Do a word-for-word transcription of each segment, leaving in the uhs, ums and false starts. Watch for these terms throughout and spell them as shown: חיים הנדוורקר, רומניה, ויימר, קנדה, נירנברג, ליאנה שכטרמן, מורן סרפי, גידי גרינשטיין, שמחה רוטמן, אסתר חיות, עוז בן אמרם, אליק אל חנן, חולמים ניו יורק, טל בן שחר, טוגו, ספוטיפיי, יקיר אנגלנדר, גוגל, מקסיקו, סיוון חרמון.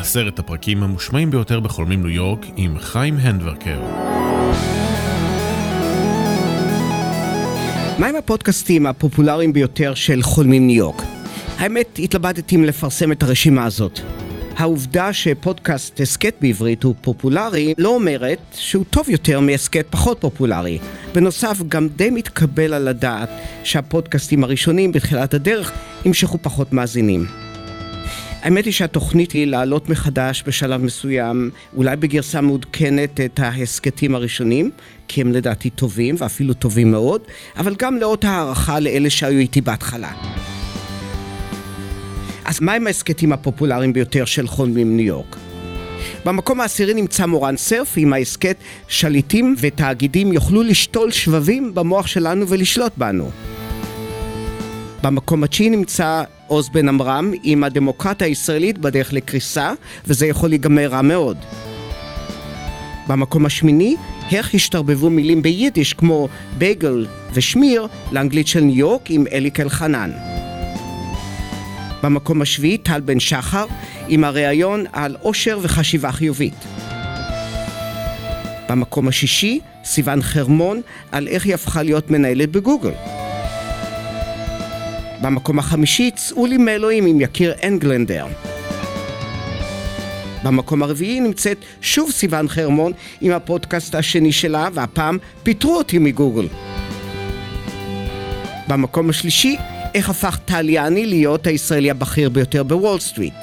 עשרת הפרקים המושמעים ביותר בחולמים ניו יורק עם חיים הנדוורקר. מהם הפודקאסטים הפופולריים ביותר של חולמים ניו יורק? האמת, התלבטתי אם לפרסם את הרשימה הזאת. העובדה שפודקאסט הסקט בעברית הוא פופולרי לא אומרת שהוא טוב יותר מהסקט פחות פופולרי. בנוסף, גם די מתקבל על הדעת שהפודקאסטים הראשונים בתחילת הדרך ימשכו פחות מאזינים. האמת היא שהתוכנית היא לעלות מחדש בשלב מסוים, אולי בגרסה מעודכנת, את ההסקטים הראשונים, כי הם לדעתי טובים ואפילו טובים מאוד, אבל גם לאות הערכה לאלה שהיו איתי בהתחלה. אז מהם ההסקטים הפופולריים ביותר של חולמים ניו יורק? במקום העשירי נמצא מורן סרפי עם ההסקט "שליטים ותאגידים יוכלו לשתול שבבים במוח שלנו ולשלוט בנו". במקום התשיעי נמצא עוז בן אמרם עם הדמוקרטיה הישראלית בדרך לקריסה, וזה יכול להיגמר רע מאוד. במקום השמיני, איך השתרבבו מילים ביידיש כמו בייגל ושמיר לאנגלית של ניו יורק עם אליק אל חנן. במקום השביעי, טל בן שחר עם הרעיון על עושר וחשיבה חיובית. במקום השישי, סיוון חרמון על איך היא הפכה להיות מנהלת בגוגל. במקום החמישי, צאו לי מאלוהים עם יקיר אנגלנדר. במקום הרביעי נמצאת שוב סיוון חרמון עם הפודקאסט השני שלה, והפעם פיטרו אותי מגוגל. במקום השלישי, איך הפך טליאני להיות הישראלי הבכיר ביותר בוול סטריט.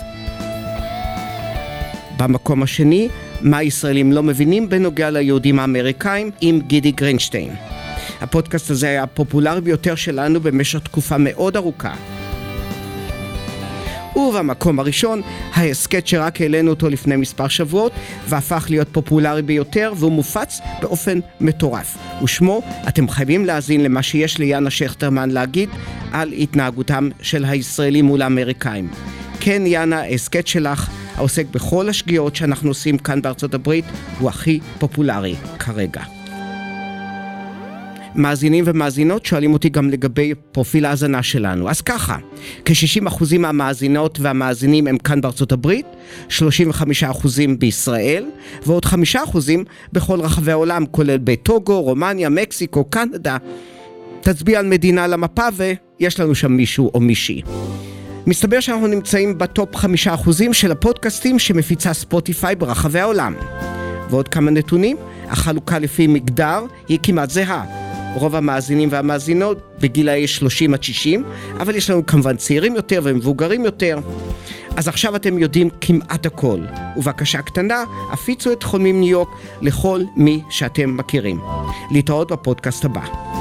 במקום השני, מה הישראלים לא מבינים בנוגע ליהודים האמריקאים עם גידי גרינשטיין. הפודקאסט הזה היה הפופולרי ביותר שלנו במשך תקופה מאוד ארוכה. ובמקום הראשון, ההסקט שרק העלינו אותו לפני מספר שבועות, והפך להיות פופולרי ביותר, והוא מופץ באופן מטורף. ושמו, אתם חייבים להאזין למה שיש ליאנה שכטרמן להגיד על התנהגותם של הישראלים מול האמריקאים. כן, יאנה, ההסקט שלך, העוסק בכל השגיאות שאנחנו עושים כאן בארצות הברית, הוא הכי פופולרי כרגע. מאזינים ומאזינות שואלים אותי גם לגבי פרופיל ההזנה שלנו. אז ככה, כ-שישים אחוז מהמאזינות והמאזינים הם כאן בארצות הברית, שלושים וחמישה אחוז בישראל, ועוד חמישה אחוז בכל רחבי העולם, כולל בטוגו, רומניה, מקסיקו, קנדה. תצביע על מדינה למפה ויש לנו שם מישהו או מישהי. מסתבר שאנחנו נמצאים בטופ חמישה אחוז של הפודקאסטים שמפיצה ספוטיפיי ברחבי העולם. ועוד כמה נתונים, החלוקה לפי מגדר היא כמעט זהה. רוב המאזינים והמאזינות בגילאי שלושים עד שישים, אבל יש לנו כמובן צעירים יותר ומבוגרים יותר. אז עכשיו אתם יודעים כמעט הכל. ובקשה קטנה, הפיצו את חולמים ניו יורק לכל מי שאתם מכירים. להתראות בפודקאסט הבא.